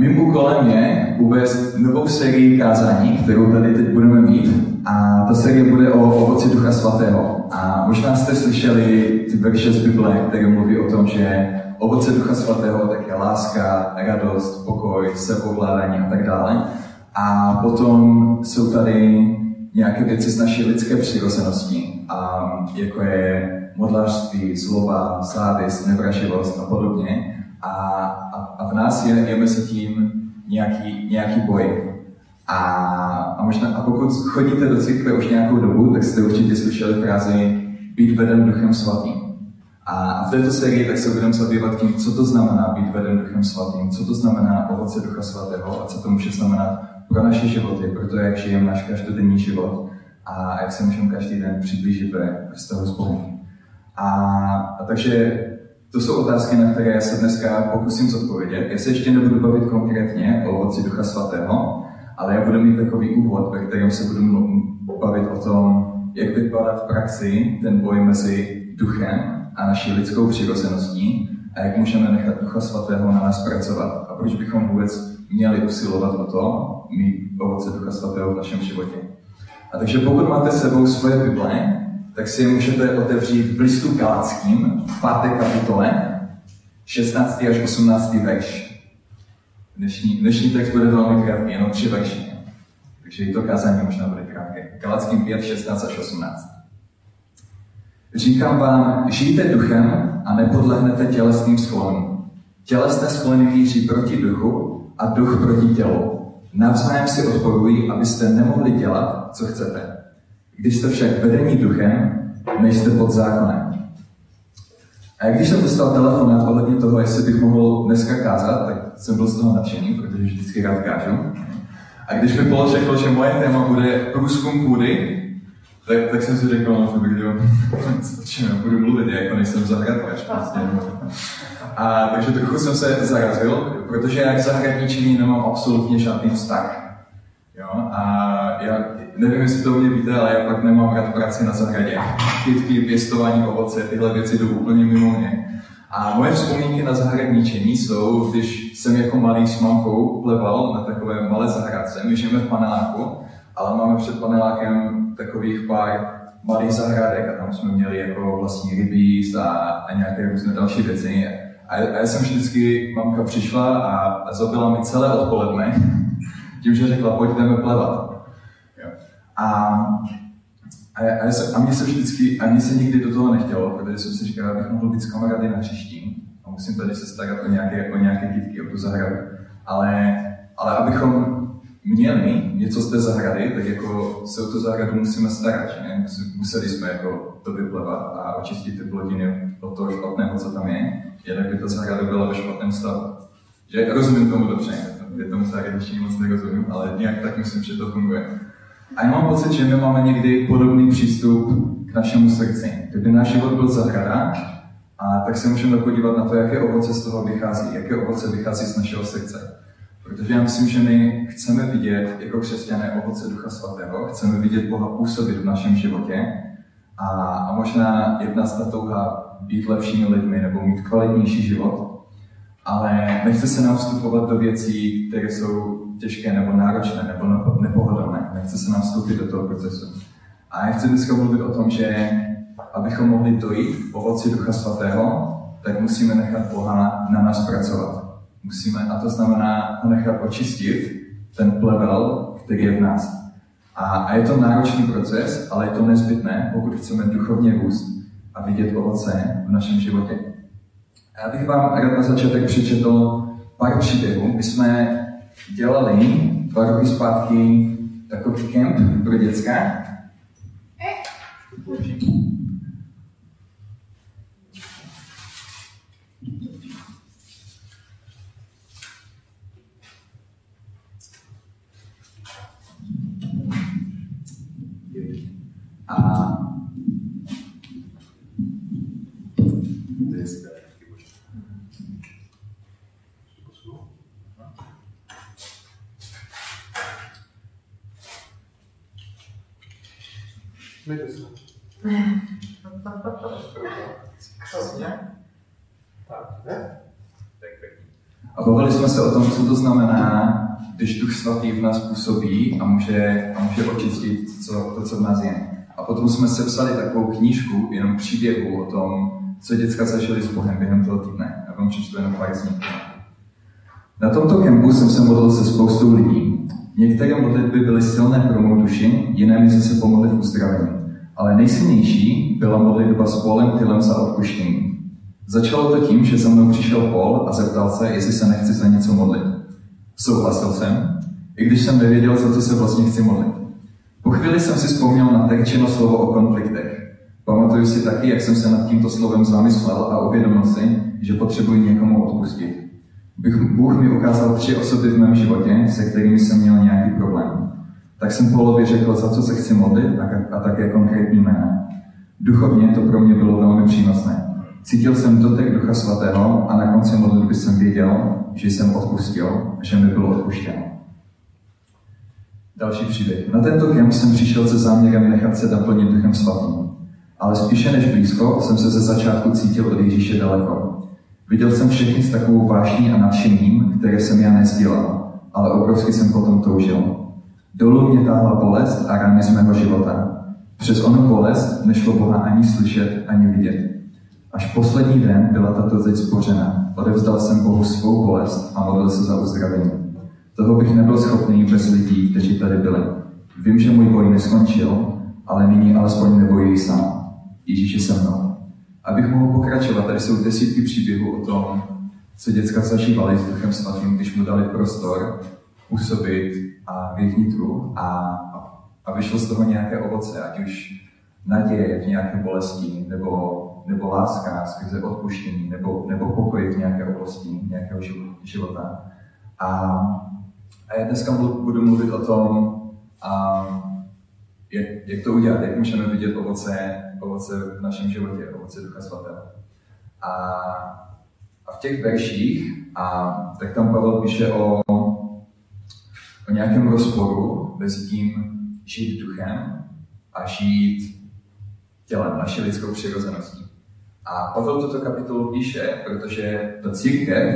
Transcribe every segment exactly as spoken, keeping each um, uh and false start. Mým úkolem je uvést novou sérii kázání, kterou tady teď budeme mít. A ta série bude o ovoci Ducha Svatého. A možná jste slyšeli ty verše z Bible, které mluví o tom, že ovoce Ducha Svatého tak je láska, radost, pokoj, sebeovládání a tak dále. A potom jsou tady nějaké věci z naší lidské přirozenosti, a jako je modlářství, zloba, závist, nevraživost a podobně. A, a, a v nás je, je mezi tím nějaký, nějaký boj. A, a, možná, a pokud chodíte do církve už nějakou dobu, tak jste určitě slyšeli frázi být veden Duchem Svatým. A v této sérii tak se budeme zabývat tím, co to znamená být veden Duchem Svatým, co to znamená ovoce Ducha Svatého a co to může znamenat pro naše životy, pro to, jak žijeme náš každodenní život a jak se můžeme každý den přiblížit ve vztahu s Bohem. A, a takže to jsou otázky, na které já se dneska pokusím zodpovědět. Já se ještě nebudu bavit konkrétně o ovoci Ducha Svatého, ale já budu mít takový úvod, ve kterém se budu bavit o tom, jak vypadá v praxi ten boj mezi duchem a naší lidskou přirozeností a jak můžeme nechat Ducha Svatého na nás pracovat a proč bychom vůbec měli usilovat o to, mít ovoce Ducha Svatého v našem životě. A takže pokud máte s sebou svoje Bible, tak si je můžete otevřít v listu Galatským v páté kapitole, šestnáctý až osmnáctý verš. Dnešní, dnešní text bude velmi krátký, jenom tři verše, takže i to kázání možná bude krátké. Galatským pět, šestnáct až osmnáct. Říkám vám, žijte duchem a nepodlehnete tělesným sklonům. Tělesné sklony míří proti duchu a duch proti tělu. Navzájem si odporují, abyste nemohli dělat, co chcete. Když jste však vedení duchem, nejste pod zákonem. A když jsem dostal telefonát ohledně toho, jestli bych mohl dneska kázat, tak jsem byl z toho nadšený, protože vždycky rád kážu. A když mi Polo řekl, že moje téma bude průzkum půdy, Tak, tak jsem si řekl, no, že bych dělal, budu mluvit, já jako nejsem zahradkař. Vlastně. A takže trochu jsem se zarazil, protože já k zahradničení nemám absolutně žádný vztah. Jo? A já nevím, jestli to mě víte, ale já pak nemám rád práci na zahradě. Kytky, pěstování ovoce, tyhle věci jdou úplně mimo mě. A moje vzpomínky na zahradničení jsou, když jsem jako malý s mamkou pleval na takové malé zahradce. My žijeme v paneláku, ale máme před panelákem takových pár malých zahrádek a tam jsme měli jako vlastní rybíz a, a nějaké různé další věci. A, a já jsem vždycky, mamka přišla a, a zabila mi celé odpoledne tím, že řekla, pojď jdeme plevat. A, a, a, já jsem, a mě se vždycky, ani se nikdy do toho nechtělo, protože jsem si říkal, abych mohl být s kamarády na příští a musím tady se starat o nějaké, o nějaké dítky, o tu zahradu. Ale, ale abychom měli něco z té zahrady, tak jako se o tu zahradu musíme starat, ne? Museli jsme jako to vyplevat a očistit ty plodiny od toho špatného, co tam je, jinak by ta zahrada byla ve špatném stavu. Že rozumím tomu dobře, je tomu zahradničení moc nerozumím, ale nějak tak myslím, že to funguje. A já mám pocit, že my máme někdy podobný přístup k našemu srdci. Kdyby náš život byl zahrada, a tak se můžeme podívat na to, jaké ovoce z toho vychází, jaké ovoce vychází z našeho srdce. Protože já myslím, že my chceme vidět jako křesťané ovoce Ducha Svatého, chceme vidět Boha působit v našem životě a, a možná je v nás ta touha být lepšími lidmi nebo mít kvalitnější život, ale nechce se nám vstupovat do věcí, které jsou těžké nebo náročné nebo nepohodlné, nechce se nám vstoupit do toho procesu. A já chci dneska mluvit o tom, že abychom mohli dojít ovoci Ducha Svatého, tak musíme nechat Boha na nás pracovat. Musíme, a to znamená nechat očistit ten plevel, který je v nás. A, a je to náročný proces, ale je to nezbytné, pokud chceme duchovně růst a vidět ovoce v našem životě. A já bych vám rád na začátek přečetl pár příběhů. My jsme dělali dva roky zpátky takový kemp pro děcka. A A bavili jsme se o tom, co to znamená, když Duch Svatý v nás působí a může, a může očistit co, to, co v nás je. A potom jsme sepsali takovou knížku, jenom příběhu o tom, co děcka zažili s Bohem během toho týdne. Já vám přečtu jenom pár z nich. Na tomto kempu jsem se modlil se spoustou lidí. Některé modlitby byly silné pro mou duši, jiné mi zase pomohly v uzdravení. Ale nejsilnější byla modlitba s Paulem Tylem za odpuštění. Začalo to tím, že za mnou přišel Paul a zeptal se, jestli se nechci za něco modlit. Souhlasil jsem, i když jsem nevěděl, za co se vlastně chci modlit. Po chvíli jsem si vzpomněl na Terčino slovo o konfliktech. Pamatuju si taky, jak jsem se nad tímto slovem zamyslel a uvědomil si, že potřebuji někomu odpustit. Bůh mi ukázal tři osoby v mém životě, se kterými jsem měl nějaký problém. Tak jsem Paulovi řekl, za co se chci modlit a, a také konkrétní jména. Duchovně to pro mě bylo velmi přínosné. Cítil jsem dotek Ducha Svatého a na konci modlitby jsem věděl, že jsem odpustil a že mi bylo odpuštěno. Další příběh. Na tento kemp jsem přišel se záměrem nechat se naplnit Duchem Svatým. Ale spíše než blízko jsem se ze začátku cítil od Ježíše daleko. Viděl jsem všechny s takovou vášní a nadšením, které jsem já nesdílel, ale obrovsky jsem potom toužil. Dolů mě táhla bolest a rány z mého života. Přes onu bolest nešlo Boha ani slyšet, ani vidět. Až poslední den byla tato zeď zbořena. Odevzdal jsem Bohu svou bolest a modlil se za uzdravení. Toho bych nebyl schopný bez lidí, kteří tady byli. Vím, že můj boj neskončil, ale nyní alespoň nebojuji sám. Ježíš je se mnou. Abych mohl pokračovat, tady jsou desítky příběhů o tom, co děcka zažívaly s Duchem Svatým, když mu dali prostor působit a věknit ruch a, a vyšlo z toho nějaké ovoce, ať už naděje v nějaké bolesti, nebo nebo láska skrze odpuštění, nebo, nebo pokoj v nějaké oblasti, nějakého života. A, a já dneska budu mluvit o tom, a, jak, jak to udělat, jak můžeme vidět ovoce, ovoce v našem životě, ovoce Ducha Svatého. A, a v těch verších, a, tak tam Pavel píše o, o nějakém rozporu mezi tím žít duchem a žít tělem, naši lidskou přirozeností. A Pavel toto kapitolu píše, protože ta církev,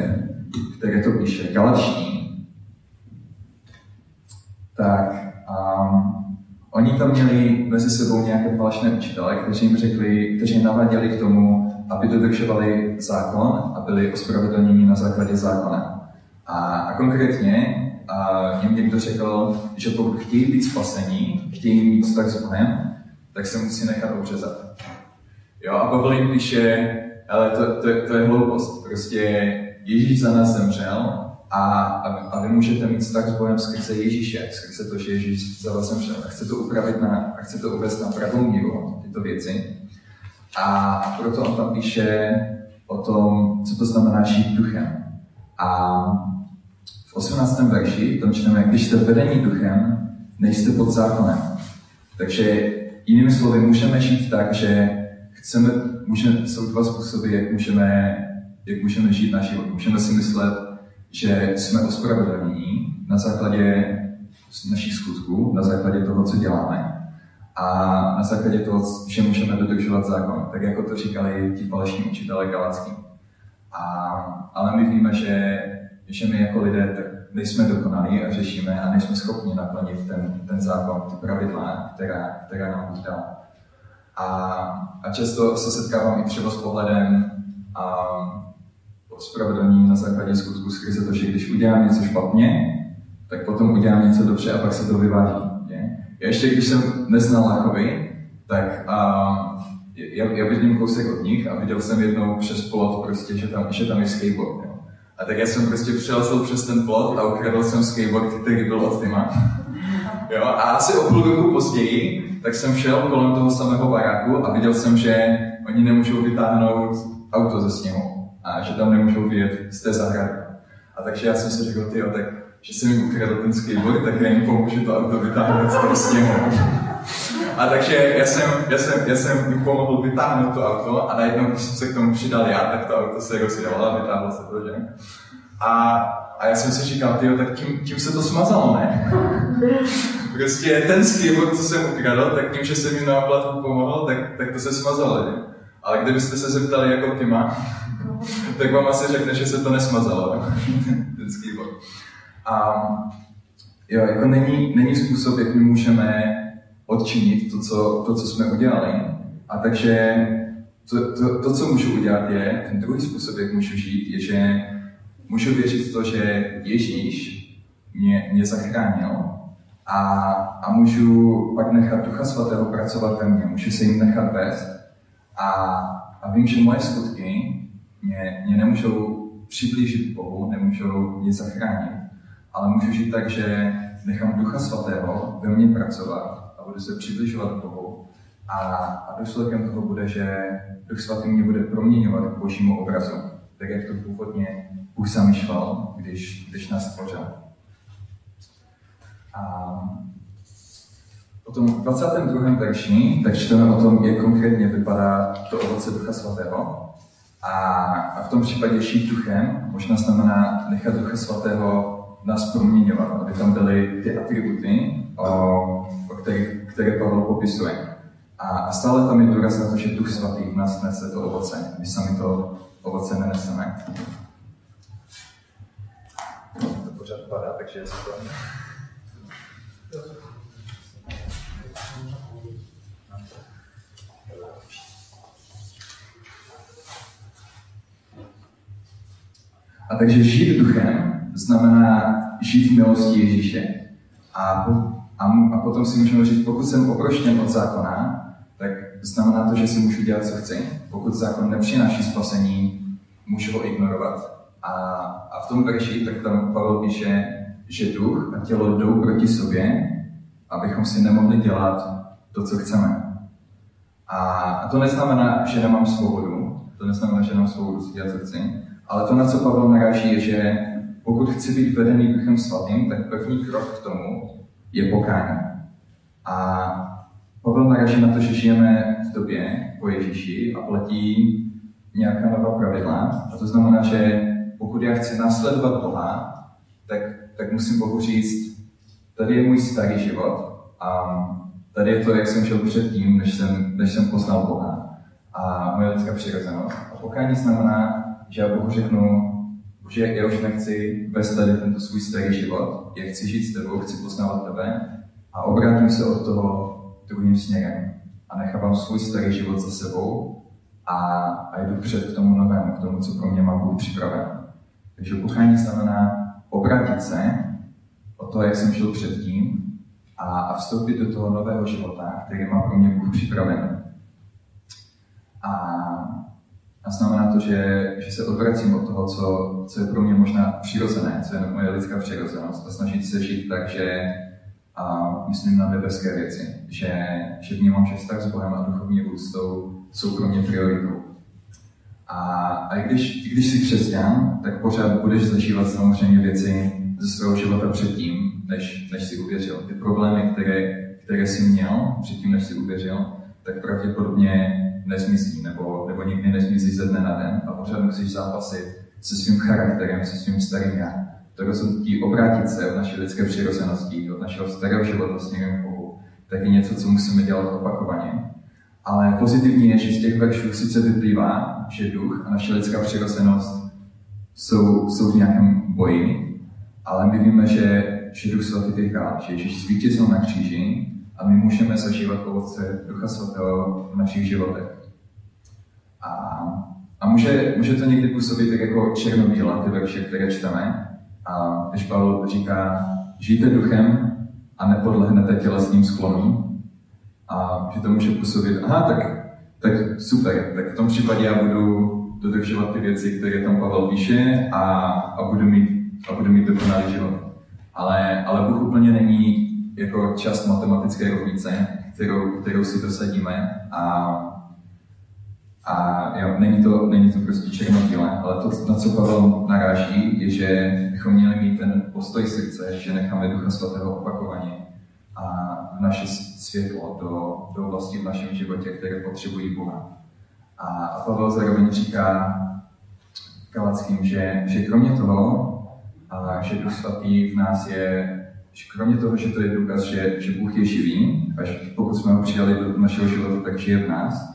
které to píše Galačtí, tak um, oni tam měli mezi sebou nějaké falešné učitele, kteří jim řekli, kteří navaděli k tomu, aby dodržovali zákon a byli ospravedlněni na základě zákona. A, a konkrétně a jim někdo řekl, že pokud chtějí být spasení, chtějí mít vztah s Bohem, tak se musí nechat obřezat. Jo, a Pavel jim píše, ale to, to, to je hloupost, prostě Ježíš za nás zemřel a, a vy můžete mít vztah s Bohem skrze Ježíše, skrze to, že Ježíš za vás zemřel a chce to upravit na, a chce to uvést na pravou míru, tyto věci. A proto on tam píše o tom, co to znamená žít duchem. A v osmnáctém verši tam čteme, když jste vedení duchem, nejste pod zákonem. Takže jinými slovy, můžeme žít tak, že chceme, můžeme, jsou dva způsoby, jak můžeme, jak můžeme žít náš život. Můžeme si myslet, že jsme ospravedlnění na základě našich skutků, na základě toho, co děláme a na základě toho, že můžeme dodržovat zákon, tak jako to říkali ti falešní učitelé Galatský. A, ale my víme, že, že my jako lidé tak nejsme dokonalí a řešíme a nejsme schopni naplnit ten, ten zákon, ty pravidla, která, která nám Bůh dal. A, a často se setkávám i třeba s pohledem a ospravedlnění na základě skutku skrze to, že když udělám něco špatně, tak potom udělám něco dobře a pak se to vyváží. Je? Já ještě když jsem neznal Láchovi, tak a, já, já vidím kousek od nich a viděl jsem jednou přes plot, prostě, že, tam, že tam je skateboard. Jo? A tak já jsem prostě přelezl přes ten plot a ukradl jsem skateboard, který byl od Tyma. Jo, a asi o půl roku později, tak jsem šel kolem toho samého baráku a viděl jsem, že oni nemůžou vytáhnout auto ze sněhu a že tam nemůžou vyjet z té zahrady. A takže já jsem si řekl, tyjo, tak, že jsem jim ukradl ten skateboard, tak já jim pomůžu to auto vytáhnout z toho sněhu. A takže já jsem, já jsem, já jsem jim pomohl vytáhnout to auto a najednou, když jsem se k tomu přidal já, tak to auto se rozjelo a vytáhlo se to, že? A, a já jsem si říkal, tyjo, tak tím, tím se to smazalo, ne? Prostě ten skateboard, co jsem ukradl, tak tím, že jsem jim na oplatu pomohl, tak, tak to se smazalo, že? Ale kdybyste se zeptali jako Tima, tak vám asi řekne, že se to nesmazalo, ten skýbor. A jo, jako není, není způsob, jak my můžeme odčinit to, co, to, co jsme udělali. A takže to, to, to, co můžu udělat, je, ten druhý způsob, jak můžu žít, je, že můžu věřit v to, že Ježíš mě, mě zachránil a, a můžu pak nechat Ducha Svatého pracovat ve mně, můžu se jim nechat vést. A, a vím, že moje skutky mě, mě nemůžou přiblížit Bohu, nemůžou mě zachránit, ale můžu žít tak, že nechám Ducha Svatého ve mně pracovat a budu se přibližovat Bohu. A, a důsledkem toho bude, že Duch Svatý mě bude proměňovat k Božímu obrazu, tak jak to původně Bůh zamýšlel, když, když nás tvořil. A potom v dvacátém druhém verši tak čteme o tom, jak konkrétně vypadá to ovoce Ducha Svatého. A v tom případě žít duchem možná znamená nechat Ducha Svatého nás proměňovat, aby tam byly ty atributy, o, o kterých, které Pavel popisuje. A, a stále tam je důraz na to, že Duch Svatý v nás nese to ovoce. My sami to ovoce neneseme. To pořád padá, takže je to... A takže žít duchem znamená žít v milosti Ježíše. A, a, a potom si můžeme říct, pokud jsem oproštěn od zákona, tak znamená to, že si můžu dělat, co chci. Pokud zákon nepřináší spasení, můžu ho ignorovat. A, a v tom verši tak tam Pavel píše, že duch a tělo jdou proti sobě, abychom si nemohli dělat to, co chceme. A, a to neznamená, že nemám svobodu. To neznamená, že nemám svobodu si dělat, co chci. Ale to, na co Pavel naráží, je, že pokud chci být vedený Duchem Svatým, tak první krok k tomu je pokání. A Pavel naráží na to, že žijeme v době po Ježíši a platí nějaká nová pravidla. A to znamená, že pokud já chci následovat Boha, tak, tak musím Bohu říct, tady je můj starý život a tady je to, jak jsem žil předtím, než jsem, než jsem poznal Boha a moje lidská přirozenost. A pokání znamená, že já Bohu řeknu, že já už nechci vést tady tento svůj starý život, já chci žít s tebou, chci poznávat tebe a obrátím se od toho druhým směrem a nechávám svůj starý život za sebou a, a jdu před k tomu novému, k tomu, co pro mě má Bůh připraven. Takže pokání znamená obrátit se od toho, jak jsem žil předtím a, a vstoupit do toho nového života, který má pro mě Bůh připraven. A A znamená to, že, že se odvracím od toho, co, co je pro mě možná přirozené, co je moje lidská přirozenost a snažit se žít tak, že a myslím na nebeské věci, že, že vnímám, že vztah s Bohem a duchovní úctou jsou pro mě prioritou. A, a i, když, i když jsi křesťan, tak pořád budeš zažívat samozřejmě věci ze svého života předtím, než, než jsi uvěřil. Ty problémy, které, které jsi měl předtím, než jsi uvěřil, tak pravděpodobně nezmizí, nebo, nebo nikdy nezmizí ze dne na den a pořád musíš zápasit se svým charakterem, se svým starým já. To rozhodnutí obrátit se od naší lidské přirozenosti, od našeho starého života směrem k Bohu, tak je něco, co musíme dělat opakovaně. Ale pozitivní je, že z těch veršů sice vyplývá, že duch a naše lidská přirozenost jsou, jsou v nějakém boji, ale my víme, že, že Duch Svatý vyhrál, že Ježíš zvítězil na kříži, a my můžeme zažívat ovoce Ducha Svatého v našich životech. A, a může, může to někdy působit tak jako černobílá, ty verše, které čteme. A když Pavel říká, žijte duchem a nepodlehnete tělesným sklonům. A že to může působit, aha, tak, tak super, tak v tom případě já budu dodržovat ty věci, které tam Pavel píše a, a budu mít, a budu mít dokonalý život. Ale, ale Bůh úplně není jako část matematické rovnice, kterou, kterou si dosadíme a, a jo, není, to, není to prostě černobílé, ale to, na co Pavel naráží, je, že bychom měli mít ten postoj srdce, že necháme Ducha Svatého opakovaně a naše světlo do, do oblasti v našem životě, které potřebují Boha. A, a Pavel zároveň říká Galackým, že, že kromě toho, a, že Duch Svatý v nás je kromě toho, že to je důkaz, že, že Bůh je živý, až pokud jsme ho přijali do našeho života, tak žije v nás,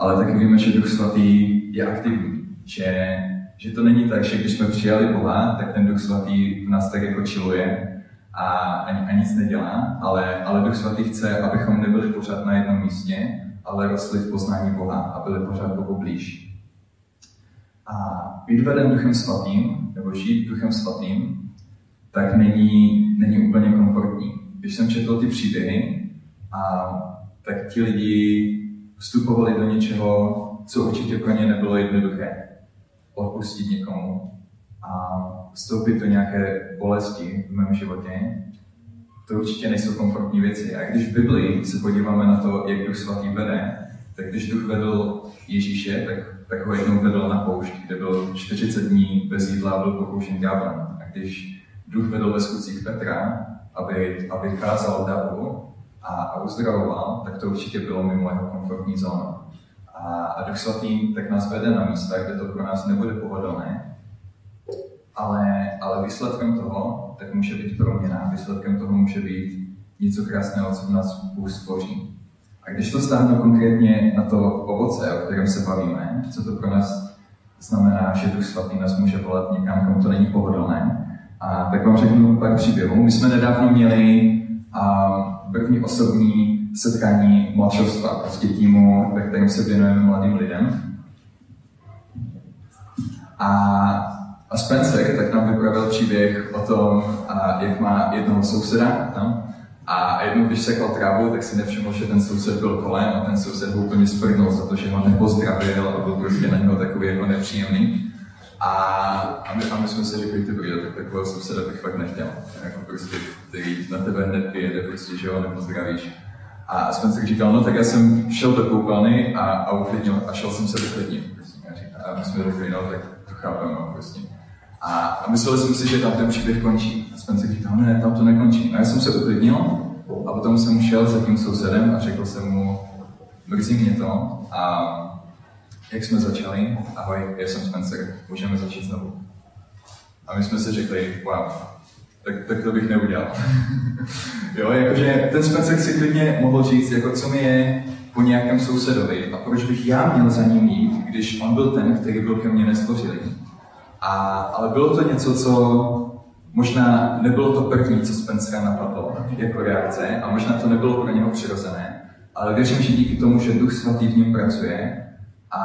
ale taky víme, že Duch Svatý je aktivní, že, že to není tak, že když jsme přijali Boha, tak ten Duch Svatý v nás tak jako chilluje a, a nic nedělá, ale, ale Duch Svatý chce, abychom nebyli pořád na jednom místě, ale rostli v poznání Boha a byli pořád Bohu blíž. A být veden Duchem Svatým, nebo žít Duchem Svatým, tak není, není úplně komfortní. Když jsem četl ty příběhy, a, tak ti lidi vstupovali do něčeho, co určitě pro ně nebylo jednoduché. Odpustit někomu a vstoupit do nějaké bolesti v mém životě, to určitě nejsou komfortní věci. A když v Biblii se podíváme na to, jak Duch Svatý vede, tak když Duch vedl Ježíše, tak tak ho jednou vedl na poušť, kde byl čtyřicet dní bez jídla a byl pokoušen ďáblem. A když Duch vedl ve Skutcích Petra, aby, aby kázal davu a, a uzdravoval, tak to určitě bylo mimo jeho komfortní zónu. A, a Duch Svatý tak nás vede na místa, kde to pro nás nebude pohodlné, ale, ale výsledkem toho tak může být proměna, výsledkem toho může být něco krásného, co v nás Bůh stvoří. A když to stáhnu konkrétně na to ovoce, o kterém se bavíme, co to pro nás znamená, že Duch Svatý nás může volat někam, komu to není pohodlné, a tak vám řeknu pár příběhů. My jsme nedávno měli um, první osobní setkání mladšovstva, prostě týmu, ve kterém se věnujeme mladým lidem. A, a Spencer tak nám vypravil příběh o tom, a, jak má jednoho souseda, no? A jednou, když sekal trávu, tak si nevšiml, že ten soused byl kolem a ten soused ho úplně sprdnul za to, že ho nepozdravil a byl prostě na něho takový jako nepříjemný. A, a, my, a my jsme si řekli, ty brýle, tak takového souseda bych fakt nechtěl. Jako prostě, který na tebe hned pijede, prostě, že ho nepozdravíš. A Spencer říkal, no tak já jsem šel do koupelny a, a uklidnil a šel jsem se vyklidnit. Prostě, a my jsme řekli, no tak to chápeme, prostě. A mysleli jsme si, že tam ten příběh končí. A Spencer říkal, ne, tam to nekončí. A já jsem se uklidnil a potom jsem šel za tím sousedem a řekl jsem mu, mrzí mě to. A jak jsme začali, ahoj, já jsem Spencer, můžeme začít znovu. A my jsme si řekli, wow, tak, tak to bych neudělal. Jo, jakože ten Spencer si klidně mohl říct, jako co mi je po nějakém sousedovi a proč bych já měl za ním jít, když on byl ten, který byl ke mně nestvořilý. A, ale bylo to něco, co možná nebylo to první, co Spencera napadlo jako reakce a možná to nebylo pro něho přirozené, ale věřím, že díky tomu, že Duch Svatý v něm pracuje a,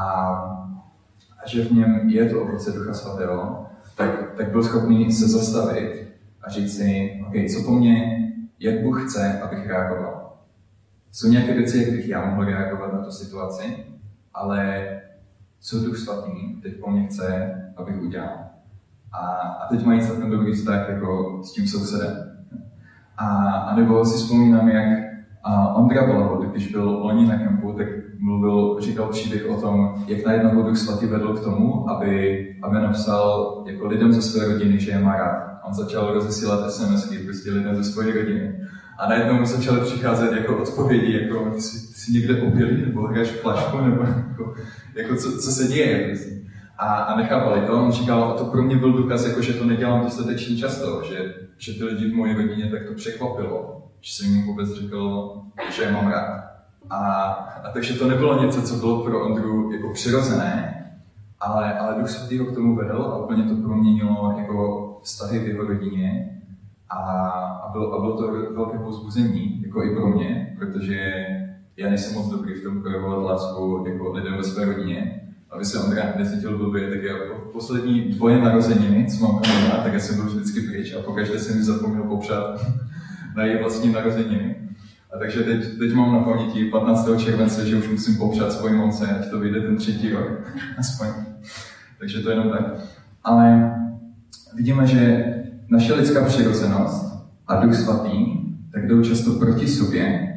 a že v něm je to ovoce Ducha Svatého, tak, tak byl schopný se zastavit a říct si, okay, co po mně, jak Bůh chce, abych reagoval. Jsou nějaké věci, jak bych já mohl reagovat na tu situaci, ale co Duch Svatý teď po mně chce, abych udělal. A, a teď mají celkem dobrý vztah jako s tím sousedem. A, a nebo si vzpomínám, jak Ondra Bolovo, když byl loni na kempu, tak mluvil, říkal příběh o tom, jak najednou Duch Svatý vedl k tomu, aby, aby napsal jako lidem ze své rodiny, že je má rád. On začal rozesílat SMSky prostě lidem ze své rodiny. A najednou mu začaly přicházet jako odpovědi, jako ty jsi, jsi někde opilý, nebo hráš v flašku, nebo jako, jako co, co se děje. Prostě. A, a nechápali to, on říkal, to pro mě byl důkaz, jako, že to nedělám dostatečně často, že, že ty lidi v mojí rodině tak to překvapilo, že jsem jim vůbec řekl, že je mám rád. A, a takže to nebylo něco, co bylo pro Ondru jako přirozené, ale, ale Duch Svatý ho k tomu vedl a úplně to proměnilo jako vztahy v jeho rodině. A, a, bylo, a bylo to velké povzbuzení, jako i pro mě, protože já nejsem moc dobrý v tom projevovat lásku jako lidem ve své rodině. Aby se Ondra necítil blbě, tak já po poslední dvoje narozeniny, co mám komenovat, tak já jsem byl vždycky pryč a pokaždé jsem mi zapomněl popřát na její vlastní narozeniny. A takže teď, teď mám na paměti patnáctého července, že už musím popřát svoji mamce, ať to vyjde ten třetí rok, aspoň. Takže to jenom tak. Ale vidíme, že naše lidská přirozenost a Duch Svatý tak jdou často proti sobě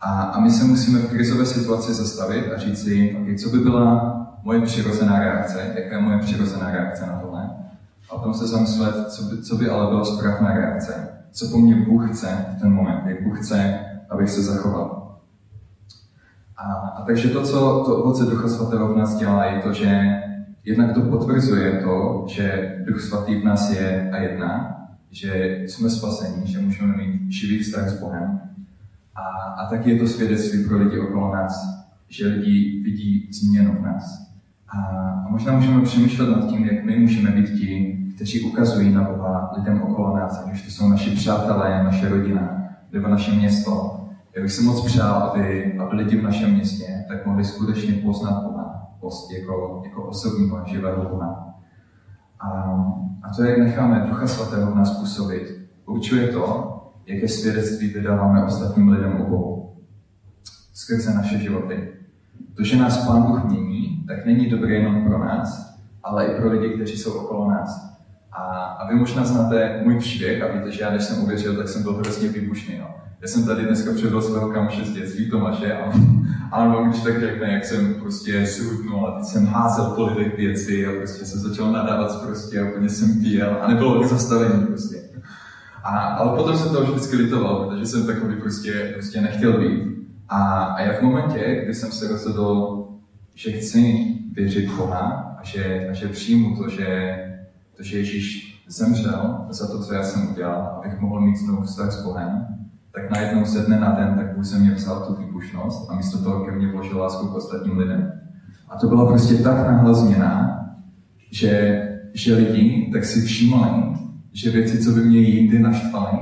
a, a my se musíme v krizové situaci zastavit a říct si, okay, co by byla moje přirozená reakce, jaká je moje přirozená reakce na tohle. A potom se zamyslet, co by, co by ale byla správná reakce, co po mně Bůh chce v ten moment, jak Bůh chce, abych se zachoval. A, a takže to, co to ovoce Ducha Svatého v nás dělá, je to, že jednak to potvrzuje to, že Duch Svatý v nás je a jedná, že jsme spaseni, že můžeme mít živý vztah s Bohem. A, a taky je to svědectví pro lidi okolo nás. že lidi vidí změnu v nás. A, a možná můžeme přemýšlet nad tím, jak my můžeme být ti, kteří ukazují na Boha lidem okolo nás, ať už to jsou naši přátelé, naše rodina, nebo naše město. Já bych si moc přál, aby, aby lidi v našem městě tak mohli skutečně poznat Boha, jako, jako osobního živého Boha. A, a to, jak necháme Ducha Svatého v nás působit, určuje to, jaké svědectví vydáváme ostatním lidem o Bohu skrze naše životy. To, že nás Pán Bůh mění, tak není dobré jenom pro nás, ale i pro lidi, kteří jsou okolo nás. A, a vy možná znáte můj příběh a víte, že já, než jsem uvěřil, tak jsem byl hrozně výbušný. No. Já jsem tady dneska předal svého kamoše z dětství, Tomáše, a, a on když tak řekne, jak jsem prostě srutnul a teď jsem házel po lidech věci a prostě jsem začal nadávat prostě a úplně jsem píjel a nebylo to zastavení prostě. A, ale potom jsem toho vždycky litoval, protože jsem takový prostě, prostě nechtěl být. A, a já v momentě, kdy jsem se rozhodl, že chci věřit Boha a že, a že přijmu to že, to, že Ježíš zemřel za to, co já jsem udělal, abych mohl mít znovu vztah s Bohem, tak najednou se dne na den, tak Bůh se mě vzal tu výbušnost a místo toho ke mně vložil lásku k ostatním lidem. A to byla prostě tak náhle změna, že, že lidi tak si všímali, že věci, co by mě jindy naštvaly,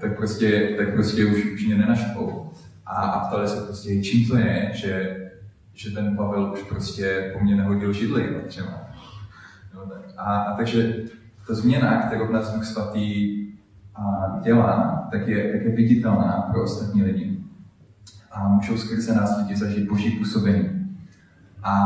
tak prostě, tak prostě už, už mě nenaštvou. A, a ptali se prostě, čím to je, že, že ten Pavel už prostě po mně nehodil židli, třeba. No, tak. A, a takže ta změna, kterou nás Duch Svatý dělá, tak je, tak je viditelná pro ostatní lidi. A můžou skrze nás lidi zažít Boží působení. A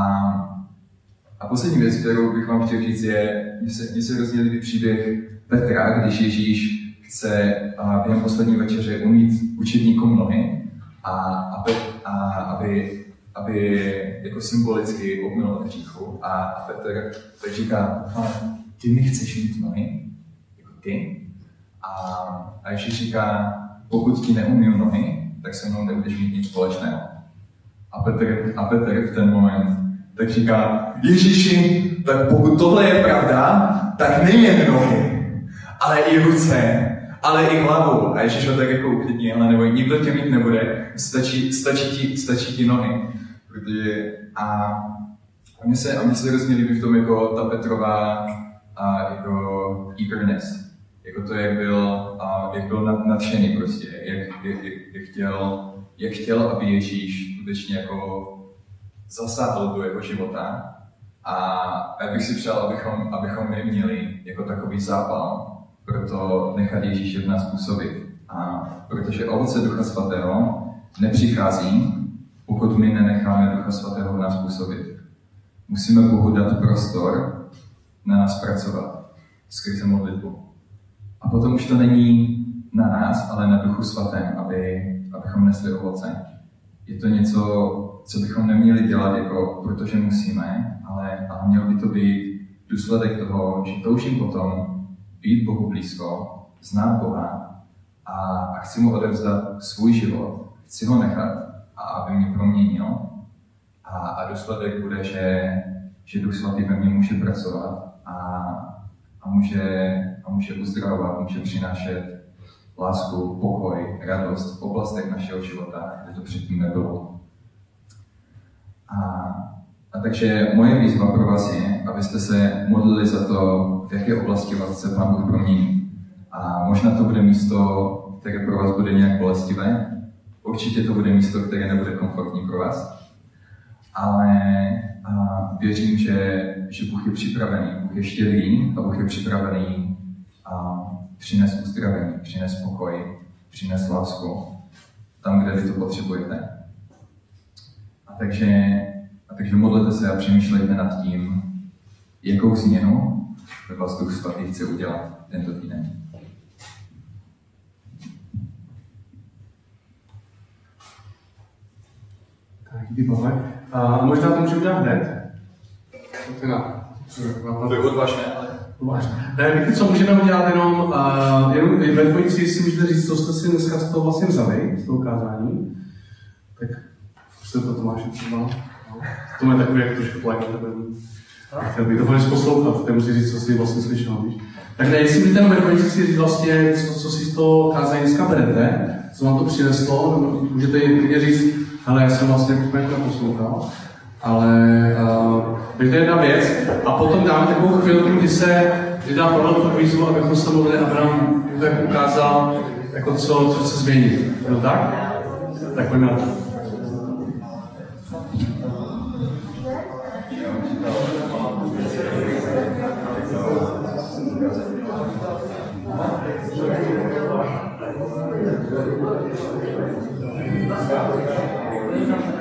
A poslední věc, kterou bych vám chtěl říct, je, mně se, se hrozně líbí příběh Petra, když Ježíš chce a během poslední večeře umýt učedníkům nohy, a, aby, a, aby, aby jako symbolicky obmyl od hříchu. A, a Petr tak říká, ty mi chceš mít nohy, jako ty. A, a Ježíš říká, pokud ti neumýl nohy, tak se mnou nebudeš mít nic společného. A Petr, a Petr v ten moment tak říká, Ježíši, tak pokud tohle je pravda, tak nejen nohy, ale i ruce, ale i hlavu. A Ježíš ho tak jako uklidní, ale nebo nikdo tě mít nebude, stačí, stačí, ti, stačí ti nohy. Protože a mně se, se hrozně líbí v tom jako ta Petrová a jako eagerness. Jako to, jak byl, a, jak byl nadšený prostě, jak, jak, jak, chtěl, jak chtěl, aby Ježíš skutečně jako zasáhl do jeho života. A já bych si přál, abychom, abychom my měli jako takový zápal, proto nechat Ježíše v nás působit. A protože ovoce Ducha Svatého nepřichází, pokud my nenecháme Ducha Svatého v nás působit. Musíme Bohu dát prostor na nás pracovat skrze modlitbu. A potom už to není na nás, ale na Duchu Svatém, aby, abychom nesli ovoce. Je to něco, co bychom neměli dělat, jako protože musíme, ale, ale měl by to být důsledek toho, že toužím potom být Bohu blízko, znát Boha a, a chci mu odevzdat svůj život, chci ho nechat, a aby mě proměnil. A, a důsledek bude, že, že Duch Svatý ve mně může pracovat a, a, může, a může uzdravovat, může přinášet lásku, pokoj, radost v oblastech našeho života, kde to předtím nebylo. A, a takže moje výzva pro vás je, abyste se modlili za to, v jaké oblasti vás se Pán Bůh promění. A možná to bude místo, které pro vás bude nějak bolestivé, určitě to bude místo, které nebude komfortní pro vás, ale a věřím, že, že Bůh je připravený, Bůh je štědrý a Bůh je připravený a přines uzdravení, přines pokoj, přines lásku tam, kde vy to potřebujete. A takže, a takže modlete se a přemýšlejte nad tím, jakou změnu ve vás Duch Svatý chce udělat tento týden. Tak, díky Bohle. A možná to můžeme udělat hned? To je odvážné, ale... Ne, víte, co můžeme udělat jenom, uh, jenom ve dvojici, jestli můžete říct, co jste si dneska z toho vlastně vzali, z toho kázání. Tak jste to Tomáši třeba, no. To mě takový, jak trošku plakne, chtěl bych to vlastně poslouchat, ten musí říct, co jsi vlastně slyšel, víš. Takže jestli by ten web si říct vlastně, co, co si z toho kázání dneska berete, co vám to přineslo, nebo můžete jim říct, hele, já jsem vlastně jako poslouchal, ale uh, je to jedna věc. A potom dáme takovou chvilku, kdy se dá podle tu výzvu, abychom se mluvili, aby nám tak ukázal, jako co, co se změní. No tak? Tak pojďme na to. Thank you.